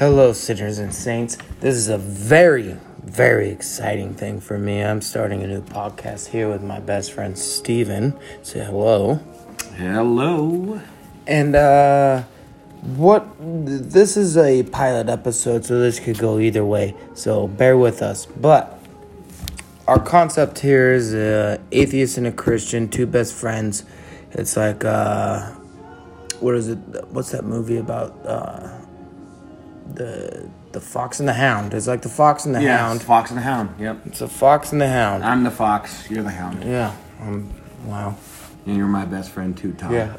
Hello, Sinners and Saints. This is a very, very exciting thing for me. I'm starting a new podcast here with my best friend, Steven. Say hello. Hello. And this is a pilot episode, so this could go either way. So bear with us. But our concept here is an atheist and a Christian, two best friends. It's like, what is it? What's that movie about? The Fox and the Hound. It's like the Fox and the Hound. It's Fox and the Hound. Yep. It's a Fox and the Hound. I'm the Fox. You're the Hound. Yeah. Wow. And you're my best friend too, Tom. Yeah.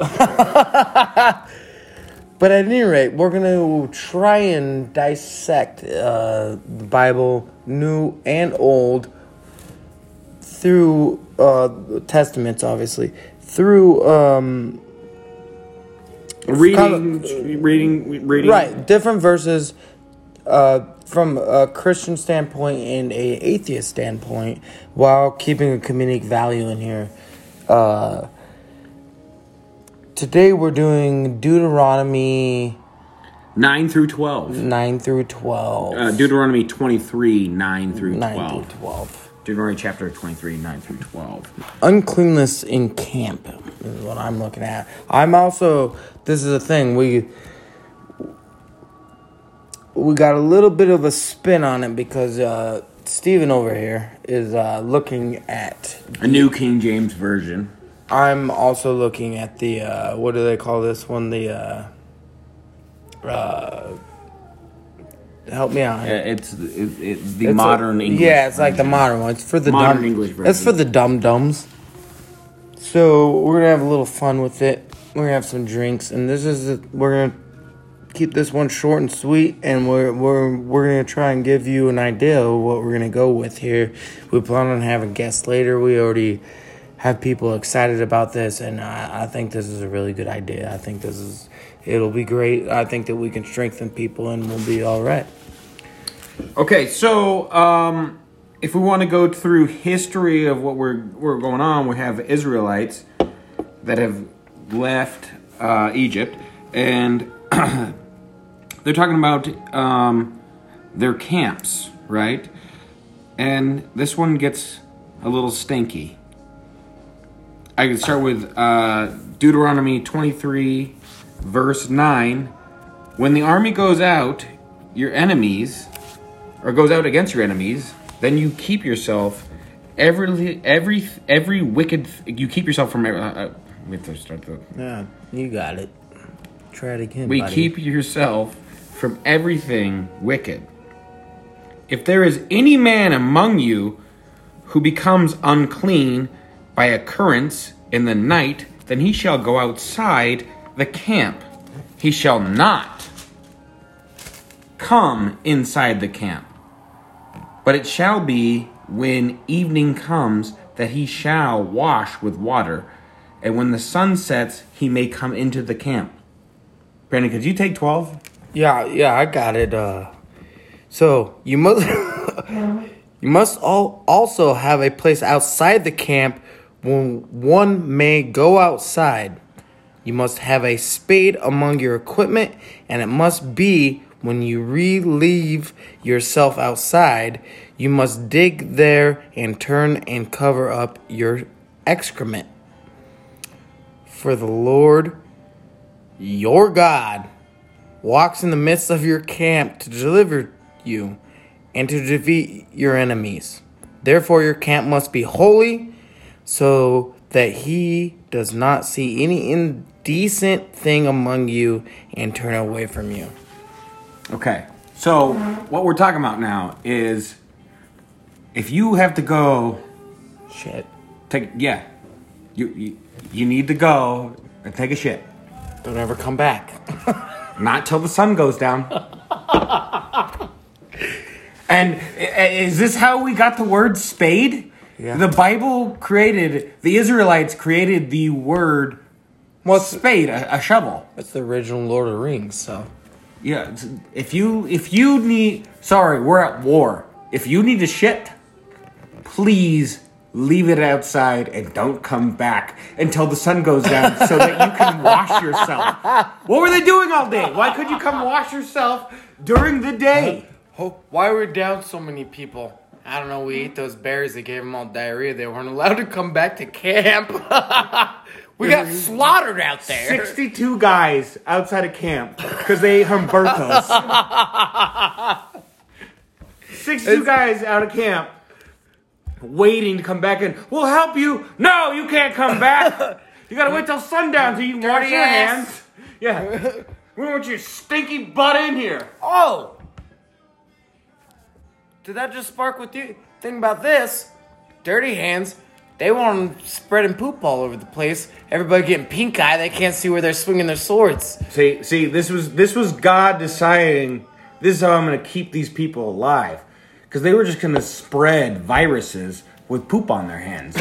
But at any rate, we're gonna try and dissect the Bible, New and Old, through Testaments, obviously, through reading. Right, different verses from a Christian standpoint and a atheist standpoint, while keeping a comedic value in here. Today we're doing Deuteronomy 9 through 12. Deuteronomy 23 9 through 12. Deuteronomy chapter 23, 9 through 12. Uncleanness in camp is what I'm looking at. I'm also, this is the thing, we got a little bit of a spin on it because Steven over here is looking at a new King James Version. I'm also looking at the, what do they call this one? The, help me out. It's modern English. Yeah, it's like the modern one. It's for the modern English version. It's for the dum dums. So we're gonna have a little fun with it. We're gonna have some drinks, and we're gonna keep this one short and sweet. And we're gonna try and give you an idea of what we're gonna go with here. We plan on having guests later. We already have people excited about this, and I think this is a really good idea. I think it'll be great. I think that we can strengthen people, and we'll be all right. Okay, so if we want to go through history of what we're going on, we have Israelites that have left Egypt, and they're talking about their camps, right? And this one gets a little stinky. I can start with Deuteronomy 23, verse 9. When the army goes out against your enemies, then you keep yourself every wicked. You keep yourself from. We have to start the. Yeah, you got it. Try it again. Keep yourself from everything wicked. If there is any man among you who becomes unclean by occurrence in the night, then he shall go outside the camp. He shall not come inside the camp. But it shall be when evening comes that he shall wash with water. And when the sun sets, he may come into the camp. Brandon, could you take 12? Yeah, I got it. So you must also have a place outside the camp when one may go outside. You must have a spade among your equipment, and it must be when you relieve yourself outside. You must dig there and turn and cover up your excrement. For the Lord your God walks in the midst of your camp to deliver you and to defeat your enemies. Therefore your camp must be holy, so that he does not see any indecent thing among you and turn away from you. Okay, so what we're talking about now is if you have to go... Shit. You need to go and take a shit. Don't ever come back. Not till the sun goes down. And is this how we got the word spade? Yeah. The Bible the Israelites created the word spade, a shovel. That's the original Lord of the Rings, so. Yeah, if you need, sorry, we're at war. If you need to shit, please leave it outside and don't come back until the sun goes down so that you can wash yourself. What were they doing all day? Why could you come wash yourself during the day? Why were down so many people? I don't know. We ate those berries. They gave them all diarrhea. They weren't allowed to come back to camp. We got slaughtered out there. 62 guys outside of camp because they ate Humbertos. 62 guys out of camp. Waiting to come back in. We'll help you. No, you can't come back. You gotta wait till sundown till you wash your hands. Yeah. We want your stinky butt in here. Oh! Did that just spark with you? Think about this. Dirty hands. They want them spreading poop all over the place. Everybody getting pink eye. They can't see where they're swinging their swords. See, this was God deciding, this is how I'm gonna keep these people alive. Because they were just going to spread viruses with poop on their hands.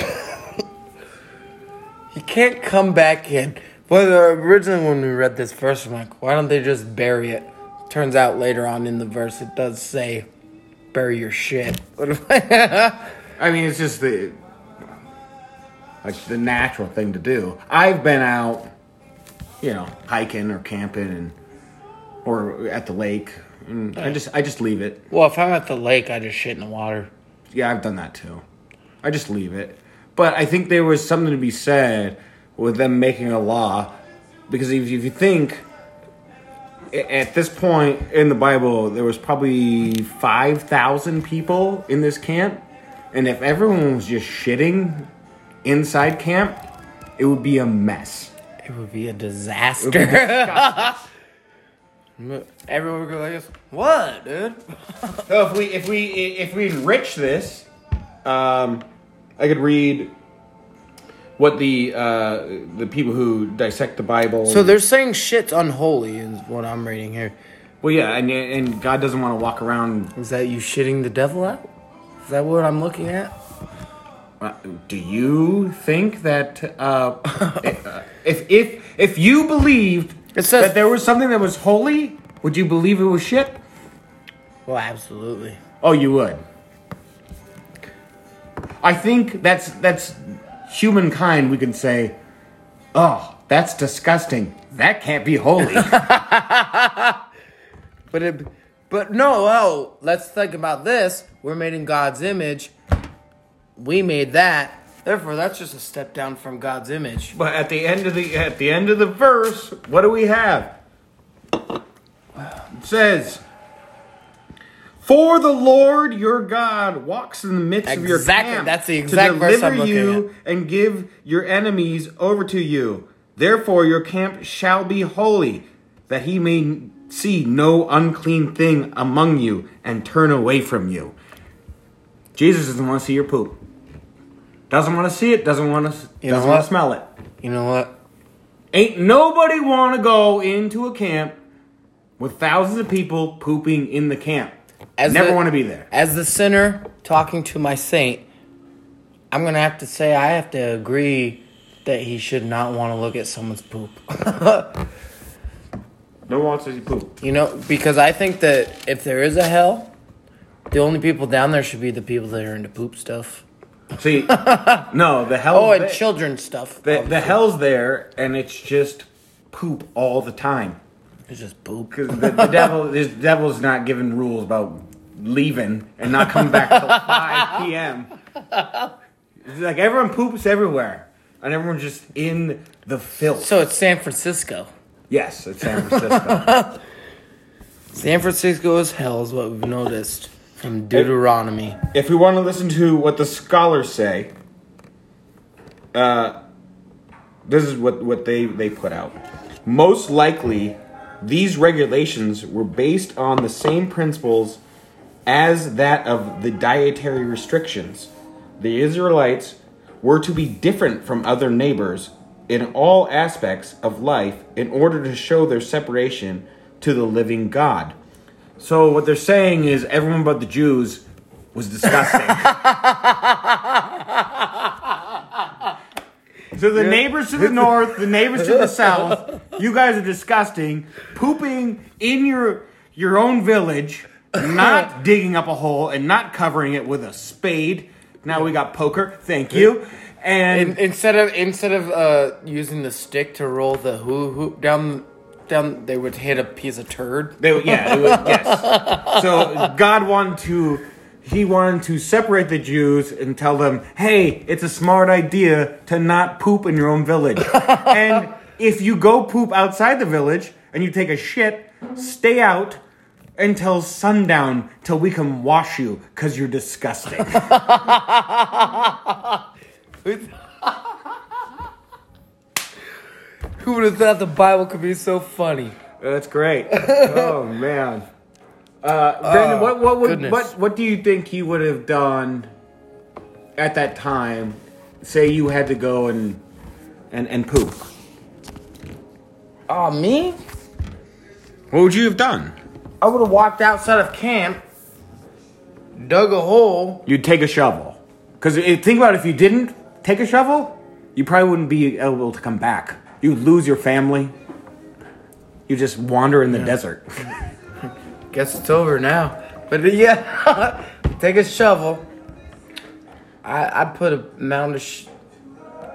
You can't come back in. Well, originally when we read this verse, I'm like, why don't they just bury it? Turns out later on in the verse, it does say, bury your shit. I mean, it's just the natural thing to do. I've been out, hiking or camping or at the lake. I just leave it. Well, if I'm at the lake, I just shit in the water. Yeah, I've done that too. I just leave it. But I think there was something to be said with them making a law. Because if you think, at this point in the Bible, there was probably 5,000 people in this camp. And if everyone was just shitting inside camp, it would be a mess. It would be a disaster. It would be disgusting. Everyone would go like this. What, dude? So if we enrich this, I could read what the people who dissect the Bible. So they're saying shit's unholy is what I'm reading here. Well, yeah, and God doesn't want to walk around. Is that you shitting the devil out? Is that what I'm looking at? Do you think that if you believed? It says that there was something that was holy? Would you believe it was shit? Well, absolutely. Oh, you would. I think that's humankind. We can say, oh, that's disgusting. That can't be holy. But let's think about this. We're made in God's image. We made that. Therefore, that's just a step down from God's image. But at the end of the verse, what do we have? It says, "For the Lord your God walks in the midst of your camp." Exactly, that's the exact verse I'm looking at. "To deliver you and give your enemies over to you. Therefore, your camp shall be holy, that he may see no unclean thing among you and turn away from you." Jesus doesn't want to see your poop. Doesn't want to see it. Doesn't want to smell it. You know what? Ain't nobody want to go into a camp with thousands of people pooping in the camp. Never want to be there. As the sinner talking to my saint, I'm going to have to say I have to agree that he should not want to look at someone's poop. No one wants to see poop. Because I think that if there is a hell, the only people down there should be the people that are into poop stuff. See, no, the hell. Oh, and there. Children's stuff. The hell's there, and it's just poop all the time. It's just poop. Because the devil's not giving rules about leaving and not coming back till 5 p.m. It's like everyone poops everywhere, and everyone's just in the filth. So it's San Francisco. Yes, it's San Francisco. San Francisco is hell, is what we've noticed. From Deuteronomy. If we want to listen to what the scholars say, this is what they put out. Most likely, these regulations were based on the same principles as that of the dietary restrictions. The Israelites were to be different from other neighbors in all aspects of life in order to show their separation to the living God. So what they're saying is everyone but the Jews was disgusting. So the neighbors to the north, the neighbors to the south, you guys are disgusting. Pooping in your own village, not digging up a hole and not covering it with a spade. Now we got poker. Thank you. And instead of using the stick to roll the hoop down, they would hit a piece of turd. Yes. So God wanted to. He wanted to separate the Jews and tell them, hey, it's a smart idea to not poop in your own village. And if you go poop outside the village and you take a shit, stay out until sundown, till we can wash you, because you're disgusting. Who would have thought the Bible could be so funny? That's great. Oh, man. Brandon, what do you think he would have done at that time? Say you had to go and poop. Me? What would you have done? I would have walked outside of camp, dug a hole. You'd take a shovel, because think about it, if you didn't take a shovel, you probably wouldn't be able to come back. You'd lose your family. You just wander in the desert. Guess it's over now. But yeah, take a shovel. I put a mound of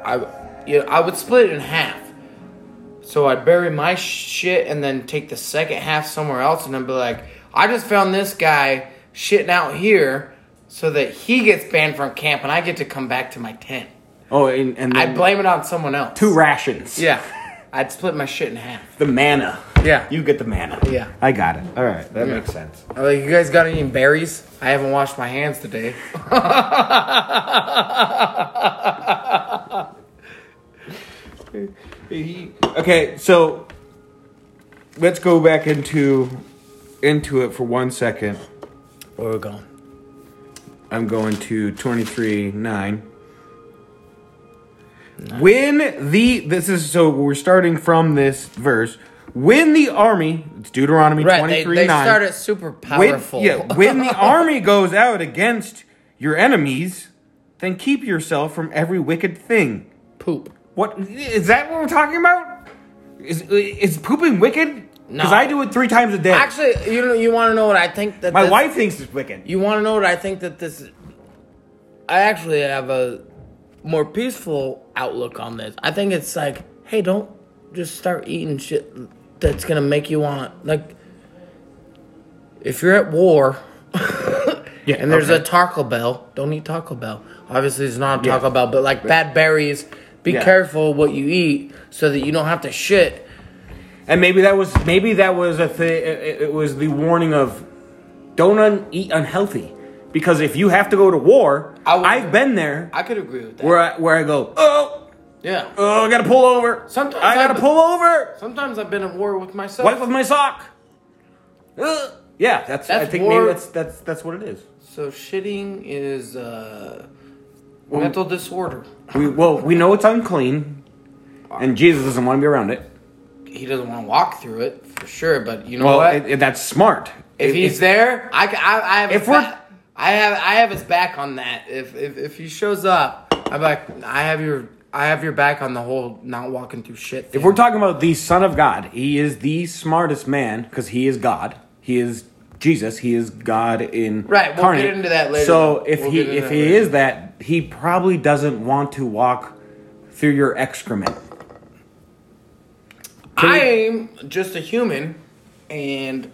I would split it in half. So I'd bury my shit and then take the second half somewhere else, and I'd be like, I just found this guy shitting out here so that he gets banned from camp and I get to come back to my tent. Oh, and I'd blame it on someone else. Two rations. Yeah. I'd split my shit in half. The manna. Yeah. You get the manna. Yeah. I got it. All right. That makes sense. Like, you guys got any berries? I haven't washed my hands today. Okay, so let's go back into it for 1 second. Where are we going? I'm going to 23:9. We're starting from this verse. When the army, it's Deuteronomy 23:9. They start it super powerful. When the army goes out against your enemies, then keep yourself from every wicked thing. Poop. What is that? What we're talking about? Is pooping wicked? No, because I do it 3 times a day. Actually, you want to know what I think that my wife thinks is wicked. You want to know what I think that this? I actually have a more peaceful outlook on this. I think it's like, hey, don't just start eating shit that's going to make you want, like, if you're at war and there's a Taco Bell, don't eat Taco Bell. Obviously, it's not a Taco Bell, but like bad berries, be careful what you eat so that you don't have to shit. And maybe that was a thing, it was the warning of don't eat unhealthy. Because if you have to go to war, I've been there. I could agree with that. Where I go, I gotta pull over. Sometimes Sometimes I've been at war with myself. Wipe with my sock. I think war. Maybe that's what it is. So shitting is mental disorder. We know it's unclean, and Jesus doesn't want to be around it. He doesn't want to walk through it for sure. But you know what? That's smart. If he's there, I have. I have his back on that. If he shows up, I'm like, I have your back on the whole not walking through shit thing. If we're talking about the Son of God, he is the smartest man because he is God. He is Jesus. He is God incarnate. Right. We'll get into that later. So he probably doesn't want to walk through your excrement. I'm just a human, and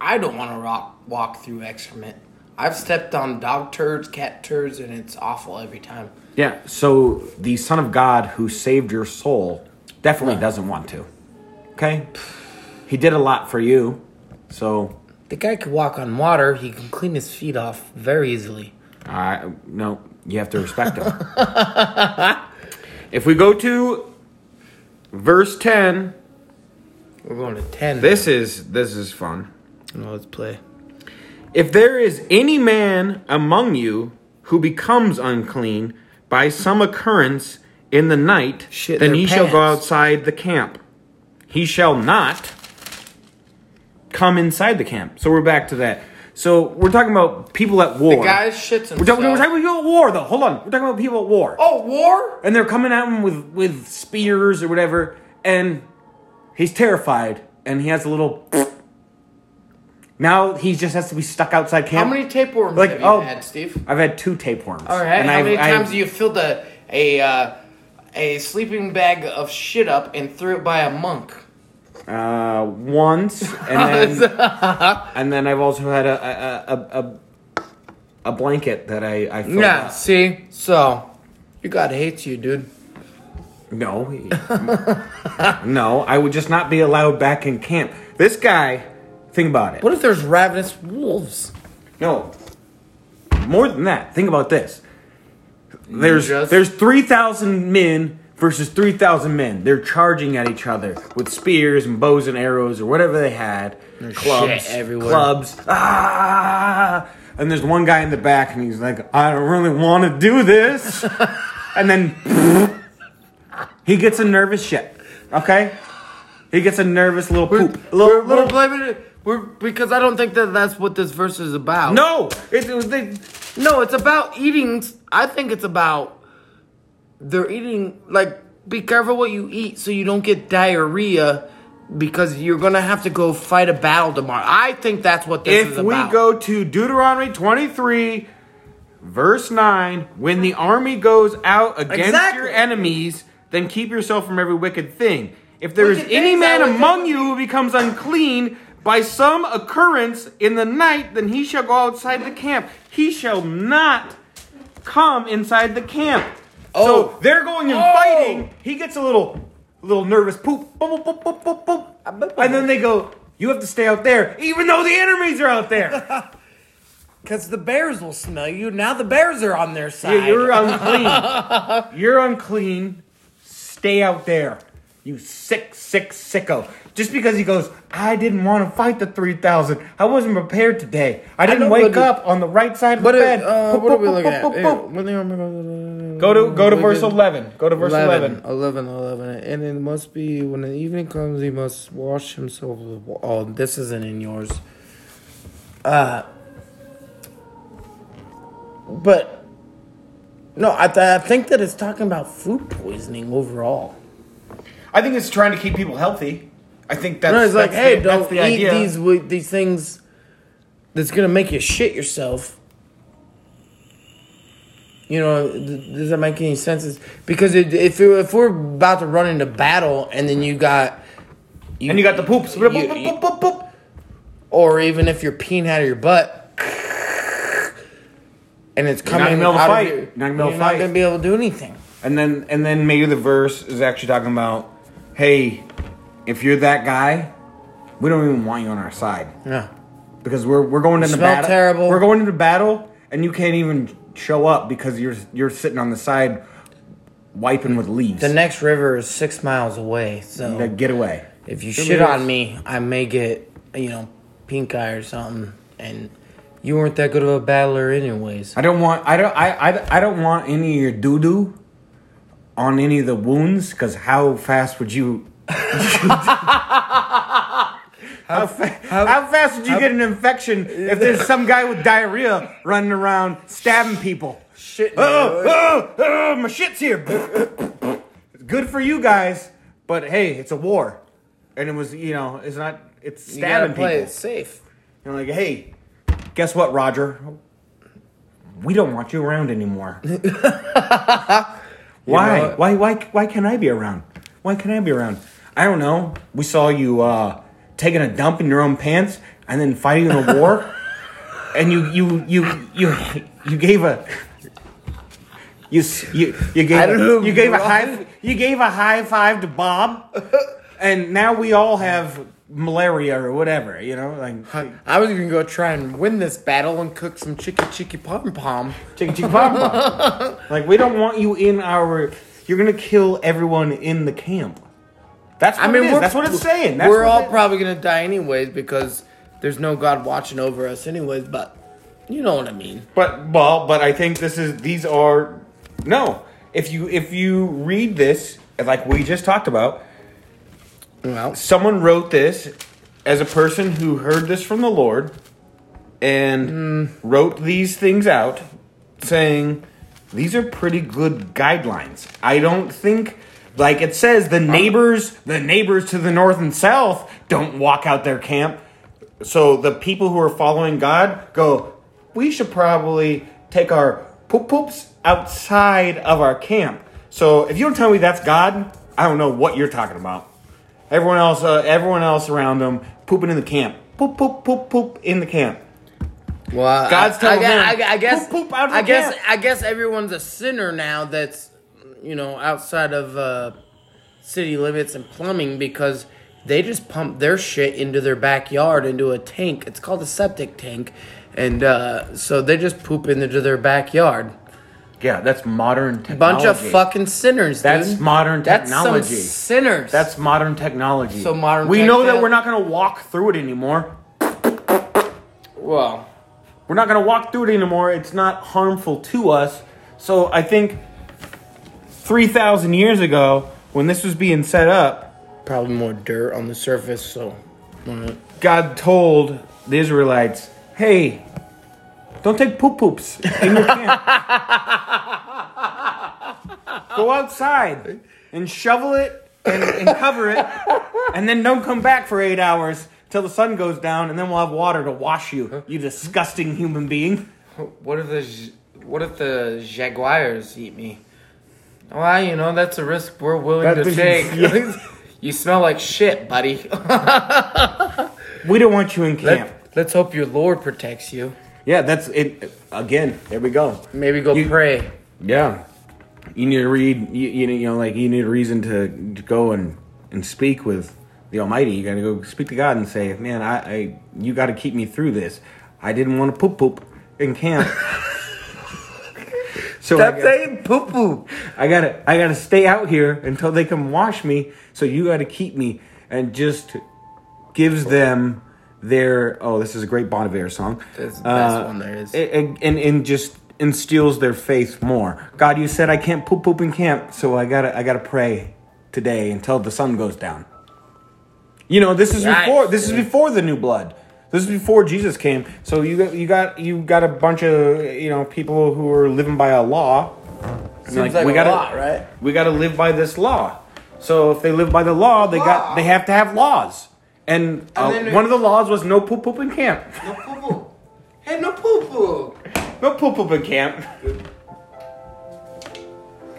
I don't want to walk through excrement. I've stepped on dog turds, cat turds, and it's awful every time. Yeah, so the Son of God who saved your soul definitely doesn't want to. Okay? He did a lot for you, so... The guy could walk on water. He can clean his feet off very easily. No, you have to respect him. If we go to verse 10... We're going to 10. This is fun. No, let's play. If there is any man among you who becomes unclean by some occurrence in the night, then he shall go outside the camp. He shall not come inside the camp. So we're back to that. So we're talking about people at war. The guy shits himself. We're talking about people at war, though. Hold on. We're talking about people at war. Oh, war? And they're coming at him with spears or whatever, and he's terrified, and he has a little... Now he just has to be stuck outside camp. How many tapeworms have you had, Steve? I've had 2 tapeworms. All right. And how many times have you filled a sleeping bag of shit up and threw it by a monk? Once, and then I've also had a blanket that I filled up. See, so your God hates you, dude. No, I would just not be allowed back in camp. This guy, think about it. What if there's ravenous wolves? No, more than that. Think about this. There's 3,000 men versus 3,000 men. They're charging at each other with spears and bows and arrows or whatever they had. There's clubs everywhere. And there's one guy in the back, and he's like, "I don't really want to do this," and then. He gets a nervous shit, okay? He gets a nervous little poop. We're blaming it because I don't think that's what this verse is about. No! It's about eating. I think it's about they're eating, like, be careful what you eat so you don't get diarrhea because you're going to have to go fight a battle tomorrow. I think that's what this is about. If we go to Deuteronomy 23, verse 9, when the army goes out against your enemies... Then keep yourself from every wicked thing. If there is any man among you who becomes unclean by some occurrence in the night, then he shall go outside the camp. He shall not come inside the camp. Oh. So they're going and fighting. He gets a little nervous poop. Boop, boop, boop, boop, boop. And then they go, you have to stay out there, even though the enemies are out there. Because the bears will smell you. Now the bears are on their side. Yeah, you're unclean. Stay out there, you sick sicko. Just because he goes, I didn't want to fight the 3,000. I wasn't prepared today. I didn't wake up on the right side of the bed. What are we looking at? Go to verse 11. Go to verse 11. And it must be, when the evening comes, he must wash himself. Oh, this isn't in yours. No, I think that it's talking about food poisoning overall. I think it's trying to keep people healthy. I think that's... No, it's like, hey, don't eat these things that's going to make you shit yourself. You know, does that make any sense? Because if we're about to run into battle and then you got... and you got the poops. Or even if you're peeing out of your butt... And it's coming out of you. You're not going to be able to do anything. And then maybe the verse is actually talking about, hey, if you're that guy, we don't even want you on our side. Yeah. Because we're going into battle. Terrible. We're going into battle, and you can't even show up because you're sitting on the side, wiping with leaves. The next river is 6 miles away, so get away. If you shit on me, I may get pink eye or something, and. You weren't that good of a battler, anyways. I don't want any of your doo doo on any of the wounds. Because how fast would you? How fast would you get an infection if there's some guy with diarrhea running around stabbing people? Shit! Oh, my shit's here. Good for you guys, but hey, it's a war, and it was it's not it's stabbing you gotta play people. It safe. You're like, hey. Guess what, Roger? We don't want you around anymore. Why can't I be around? Why can't I be around? I don't know. We saw you taking a dump in your own pants and then fighting in a war, and you gave a high five to Bob, and now we all have. Malaria or whatever, I was gonna go try and win this battle and cook some chicky chicky pom pom. Like, we don't want you in our. You're gonna kill everyone in the camp. That's what it is. That's what it's saying. We're all probably gonna die anyways because there's no God watching over us anyways. But you know what I mean. But I think these are no. If you read this like we just talked about. Well, someone wrote this as a person who heard this from the Lord and wrote these things out saying, these are pretty good guidelines. I don't think, like it says, the neighbors to the north and south don't walk out their camp. So the people who are following God go, we should probably take our poops outside of our camp. So if you don't tell me that's God, I don't know what you're talking about. Everyone else around them pooping in the camp. Poop, poop, poop, poop in the camp. Well, God's telling them, poop, poop out of the camp. I guess everyone's a sinner now that's, you know, outside of city limits and plumbing, because they just pump their shit into their backyard, into a tank. It's called a septic tank. And so they just poop into their backyard. Yeah, that's modern technology. Bunch of fucking sinners, dude. That's modern technology. That's some sinners. That's modern technology. So modern. We know that we're not going to walk through it anymore. Well, we're not going to walk through it anymore. It's not harmful to us. So I think 3,000 years ago, when this was being set up, probably more dirt on the surface. So God told the Israelites, "Hey, don't take poops in your camp. Go outside and shovel it and cover it, and then don't come back for 8 hours till the sun goes down, and then we'll have water to wash you, you disgusting human being." What if the jaguars eat me? Well, you know, that's a risk we're willing to take. Yeah. You smell like shit, buddy. We don't want you in camp. Let's hope your Lord protects you. Yeah, that's it. Again, there we go. Maybe go pray. Yeah. You need to read, you need a reason to go and speak with the Almighty. You got to go speak to God and say, man, I you got to keep me through this. I didn't want to poop in camp. So stop saying poop. I gotta stay out here until they come wash me, so you got to keep me. And just gives them... this is a great Bon Iver song. That's the best one there is. And just instills their faith more. God, you said I can't poop in camp, so I gotta pray today until the sun goes down. You know, this is before the new blood. This is before Jesus came. So you got a bunch of people who are living by a law. Seems like a law, right? We got to live by this law. So if they live by the law, they have to have laws. And one of the laws was no poop in camp. No poop. Hey, no poop. No poop in camp.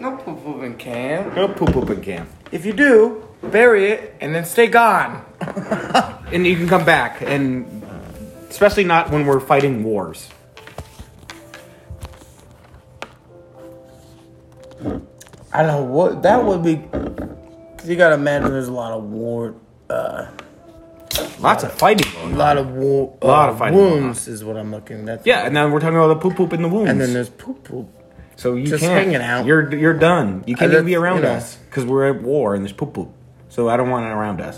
No poop in camp. No poop in camp. If you do, bury it and then stay gone. And you can come back, and especially not when we're fighting wars. I don't know what that would be. You gotta imagine there's a lot of war. Lots of fighting. A lot of wounds is what I'm looking at. Yeah, and then we're talking about the poop in the wounds. And then there's poop. So you just can't. Hanging out. You're done. You can't even be around us because we're at war and there's poop. So I don't want it around us.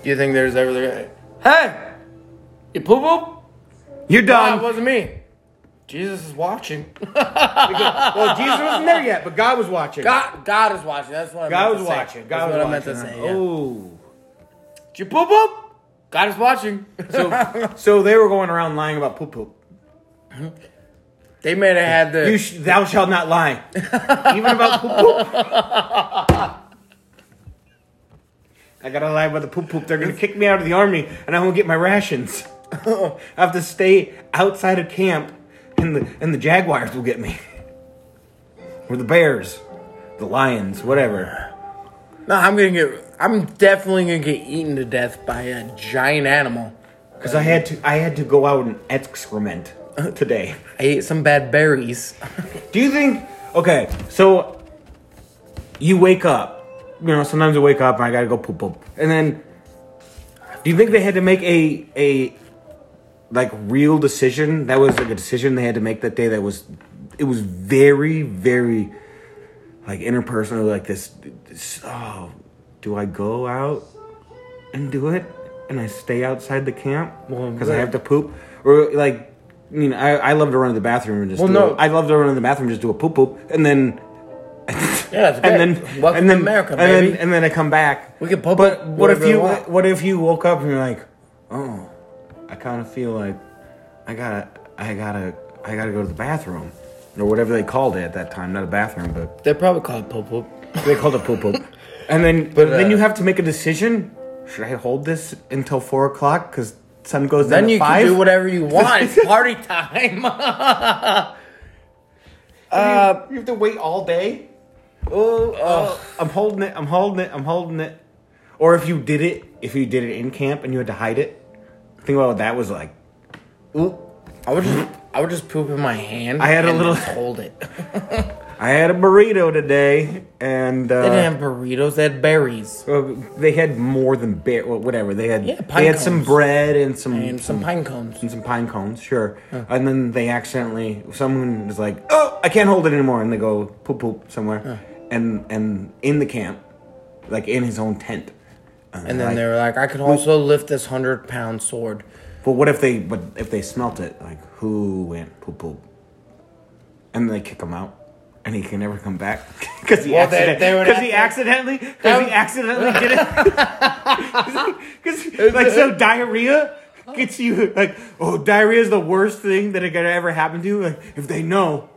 Do you think there's ever... Hey! You poop? You're done. It wasn't me. Jesus is watching. Well, Jesus wasn't there yet, but God was watching. God is watching. That's what I meant to say. God was watching. That's what I meant to say. Oh... You poop poop? God is watching. So they were going around lying about poop poop. They may have had the... thou shalt not lie. Even about poop poop. I gotta lie about the poop poop. They're gonna kick me out of the army and I won't get my rations. I have to stay outside of camp and the jaguars will get me. Or the bears. The lions. Whatever. No, I'm definitely gonna get eaten to death by a giant animal. Cause I had to go out and excrement today. I ate some bad berries. Do you think? Okay, so you wake up. Sometimes I wake up and I gotta go poop poop. And then, do you think they had to make a real decision? That was like a decision they had to make that day. It was very, very. Like interpersonal, like this, do I go out and do it? And I stay outside the camp because I have to poop? Or like, I love to run to the bathroom and just do a poop poop. And then, yeah, and then, welcome to America, baby. And then I come back. We can poop. But what if you woke up and you're like, oh, I kind of feel like I gotta go to the bathroom. Or whatever they called it at that time, not a bathroom, but they probably called it poop poop. They called it poop poop, and then you have to make a decision. Should I hold this until 4:00? Because sun goes down at 5. Then you can do whatever you want. It's party time. You have to wait all day? Oh, I'm holding it. Or if you did it in camp and you had to hide it, think about what that was like. Ooh. I would just poop in my hand. I had a little hold it. I had a burrito today, and they didn't have burritos. They had berries. Well, they had more than whatever they had. Yeah, pine they had cones. Some bread and some pine cones and some pine cones. Sure, huh. And then they someone was like, "Oh, I can't hold it anymore," and they go poop somewhere, huh. and in the camp, like in his own tent. And then they were like, "I could also lift this 100-pound sword." But what if they? But if they smelt it, like who went poop, and they kick him out. And he can never come back because he accidentally did it. Because diarrhea gets you like, oh, diarrhea is the worst thing that it could ever happen to you. Like, if they know,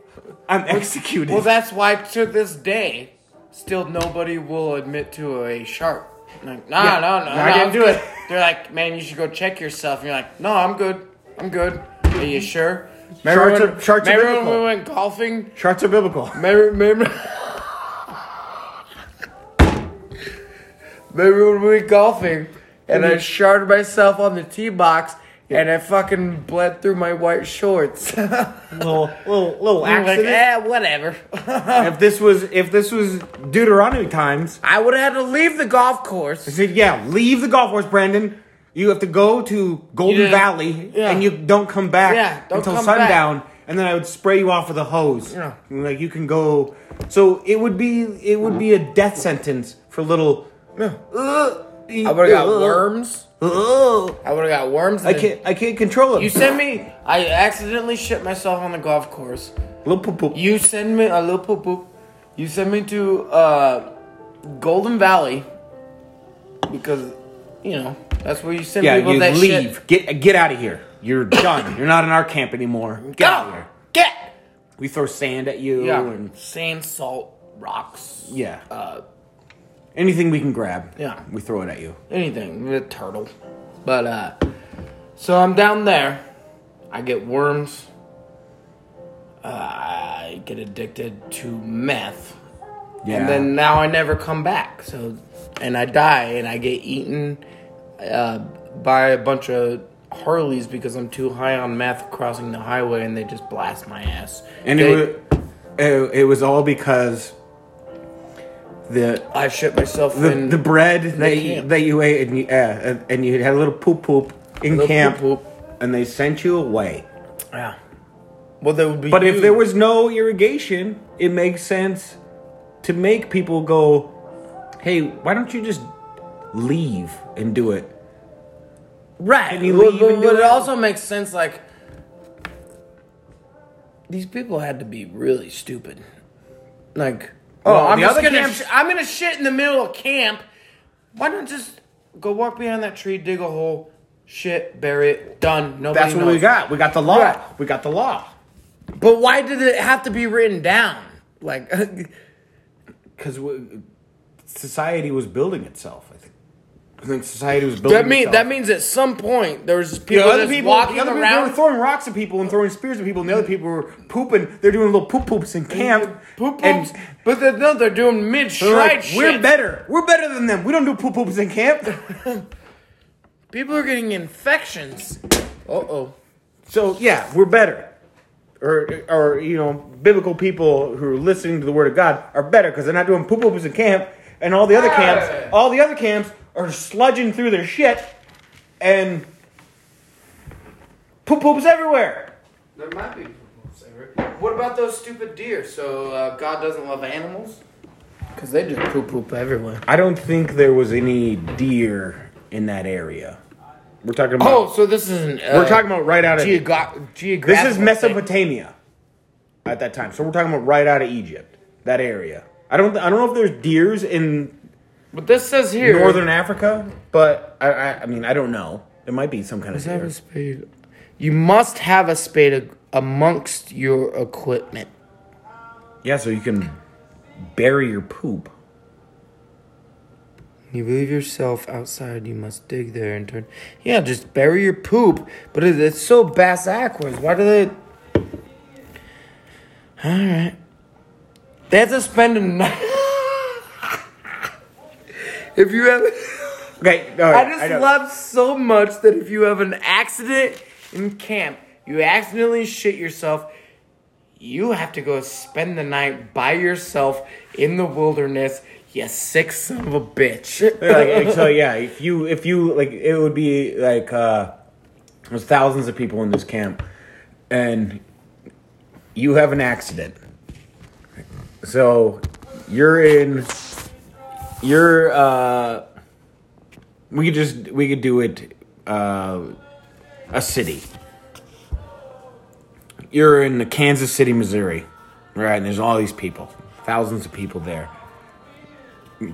I'm executed. Well, that's why to this day, still nobody will admit to a shark. Like, no, I didn't do it. They're like, man, you should go check yourself. And you're like, no, I'm good. Are you sure? Remember when we went golfing? Sharks are biblical. Remember when we went golfing and I sharded myself on the tee box and I fucking bled through my white shorts. little accident. Like, whatever. if this was Deuteronomy times, I would have had to leave the golf course. I said, yeah, leave the golf course, Brandon. You have to go to Golden Valley, and you don't come back until sundown, and then I would spray you off with a hose. Yeah. Like you can go, so it would be a death sentence for little. I would have got worms. I would have got worms. I can't control it. You send me. I accidentally shit myself on the golf course. Little poop poop. You send me a little poop poop. You send me to Golden Valley because you know. That's where you send people that leave. Shit. Get out of here. You're done. You're not in our camp anymore. Get out of here. Get. We throw sand at you. Yeah. And sand, salt, rocks. Yeah. Anything we can grab. Yeah. We throw it at you. Anything. A turtle. But so I'm down there. I get worms. I get addicted to meth. Yeah. And then now I never come back. So, and I die and I get eaten. By a bunch of Harleys because I'm too high on meth crossing the highway and they just blast my ass. And it was all because I shit myself in the bread that you ate and you had a little poop poop in camp and they sent you away. Yeah. Well, there would be. But if there was no irrigation, it makes sense to make people go, "Hey, why don't you just leave and do it?" Right. But it also makes sense, like, these people had to be really stupid. Like, I'm going to shit in the middle of camp. Why don't just go walk behind that tree, dig a hole, shit, bury it, done. Nobody knows. That's what we got. We got the law. Right. We got the law. But why did it have to be written down? Like, because society was building itself, I think. I think society was building itself. That means at some point there was just people walking around. They were throwing rocks at people and throwing spears at people, and the other people were pooping. They're doing little poop poops in camp. But they're doing mid-stride shit. We're better. We're better than them. We don't do poop poops in camp. People are getting infections. Uh-oh. So, yeah, we're better. Or you know, biblical people who are listening to the Word of God are better because they're not doing poop poops in camp, and all the other camps... Or sludging through their shit, and poop-poops everywhere. There might be poop-poops everywhere. What about those stupid deer? So God doesn't love animals? Because they just poop-poop everywhere. I don't think there was any deer in that area. We're talking about... Oh, so this is an... we're talking about right out of... This is Mesopotamia at that time. So we're talking about right out of Egypt. That area. I don't know if there's deers in... But this says here... Northern Africa, but I mean, I don't know. It might be some kind of spade. You must have a spade amongst your equipment. Yeah, so you can bury your poop. You leave yourself outside, you must dig there and turn. Yeah, just bury your poop. But it's so backwards. Why do they... Alright. They have to spend a night... If you have... Okay, no, I love so much that if you have an accident in camp, you accidentally shit yourself, you have to go spend the night by yourself in the wilderness. You sick son of a bitch. Like, so yeah, if you like, it would be like there's thousands of people in this camp, and you have an accident. So you're we could do it a city. You're in Kansas City, Missouri, right? And there's all these people, thousands of people there.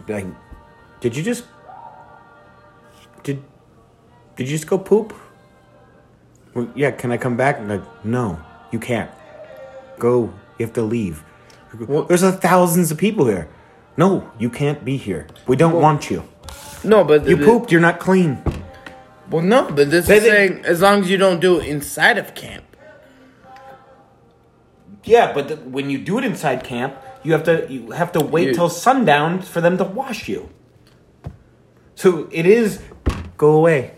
Like, did you just go poop? Well, yeah, can I come back? Like, no, you can't. Go, you have to leave. Well, there's thousands of people here. No, you can't be here. We don't want you. No, but... You pooped, you're not clean. Well, no, but this is saying as long as you don't do it inside of camp. Yeah, but when you do it inside camp... You have to wait till sundown for them to wash you. So it is, go away.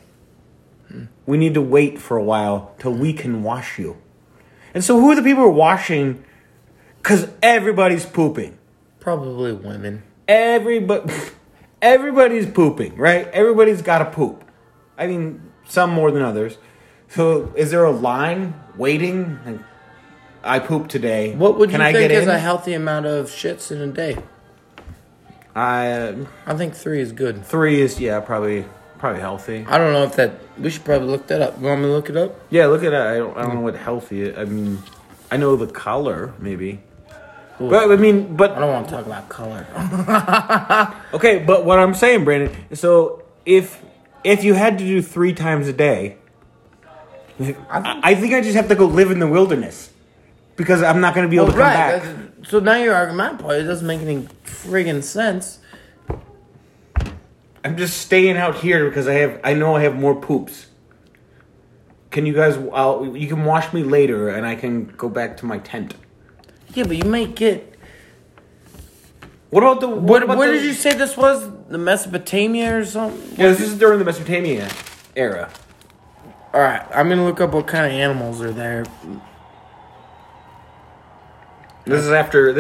We need to wait for a while till we can wash you. And so who are the people who are washing? Because everybody's pooping. Probably women. Everybody's pooping, right? Everybody's got to poop. I mean, some more than others. So is there a line waiting? Like, I pooped today. What would you think is a healthy amount of shits in a day? I think 3 is good. 3 is, yeah, probably healthy. I don't know if that... We should probably look that up. You want me to look it up? Yeah, look it up. I don't know what healthy is. I mean, I know the color, maybe. Ooh, but... I don't want to talk about color. Okay, but what I'm saying, Brandon, so if you had to do 3 times a day, I think I just have to go live in the wilderness. Because I'm not going to be able to come back. So now your argument point, it doesn't make any friggin' sense. I'm just staying out here because I know I have more poops. Can you guys... you can wash me later and I can go back to my tent. Yeah, but you might get... What about the... Where did you say this was? The Mesopotamia or something? Yeah, this is during the Mesopotamia era. Alright, I'm going to look up what kind of animals are there... This is after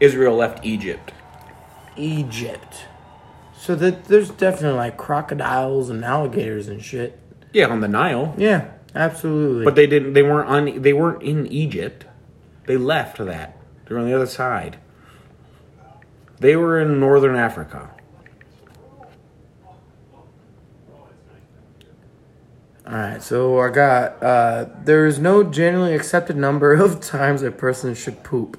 Israel left Egypt. Egypt. So that there's definitely like crocodiles and alligators and shit. Yeah, on the Nile. Yeah, absolutely. But they weren't in Egypt. They left that. They were on the other side. They were in northern Africa. Alright, so I got, there is no generally accepted number of times a person should poop.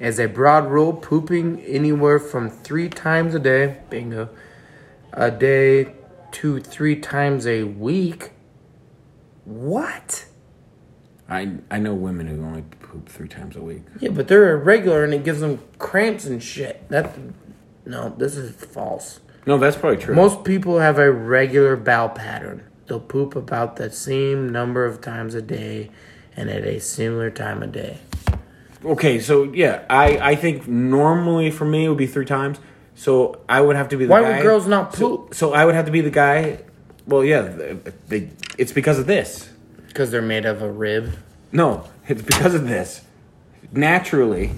As a broad rule, pooping anywhere from 3 times a day, bingo, a day to 3 times a week. What? I know women who only poop 3 times a week. Yeah, but they're irregular and it gives them cramps and shit. No, this is false. No, that's probably true. Most people have a regular bowel pattern. They'll poop about the same number of times a day and at a similar time of day. Okay, so, yeah, I think normally for me it would be 3 times. So I would have to be the guy. Why would girls not poop? So I would have to be the guy. Well, yeah, it's because of this. Because they're made of a rib? No, it's because of this. Naturally,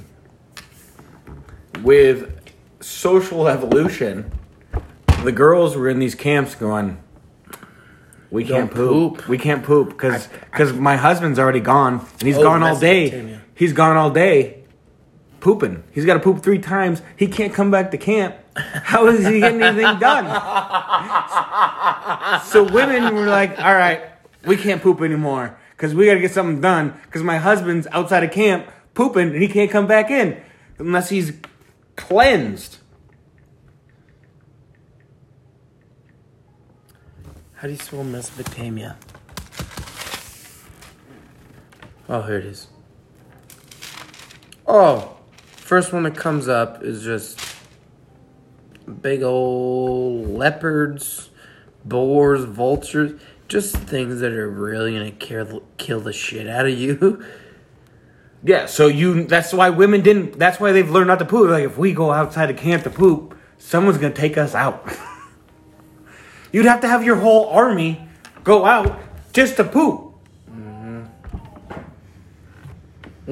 with social evolution, the girls were in these camps going... We can't poop. We can't poop because my husband's already gone, and he's gone all day. He's gone all day pooping. He's got to poop 3 times. He can't come back to camp. How is he getting anything done? So women were like, all right, we can't poop anymore because we got to get something done because my husband's outside of camp pooping, and he can't come back in unless he's cleansed. How do you spell Mesopotamia? Oh, here it is. Oh, first one that comes up is just big old leopards, boars, vultures, just things that are really going to kill the shit out of you. Yeah, so that's why women didn't, that's why they've learned not to poop. Like, if we go outside to camp to poop, someone's going to take us out. You'd have to have your whole army go out just to poop. Mm-hmm.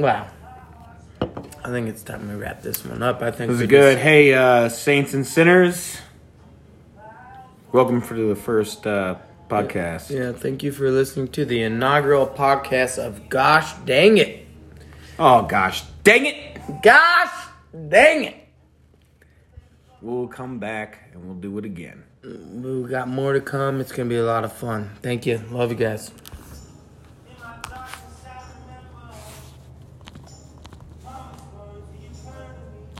Wow. I think it's time we wrap this one up. I think this is good. Hey, Saints and Sinners, welcome for the first podcast. Yeah, thank you for listening to the inaugural podcast of Gosh Dang It. Oh, gosh dang it. Gosh dang it. We'll come back and we'll do it again. We've got more to come. It's going to be a lot of fun. Thank you. Love you guys.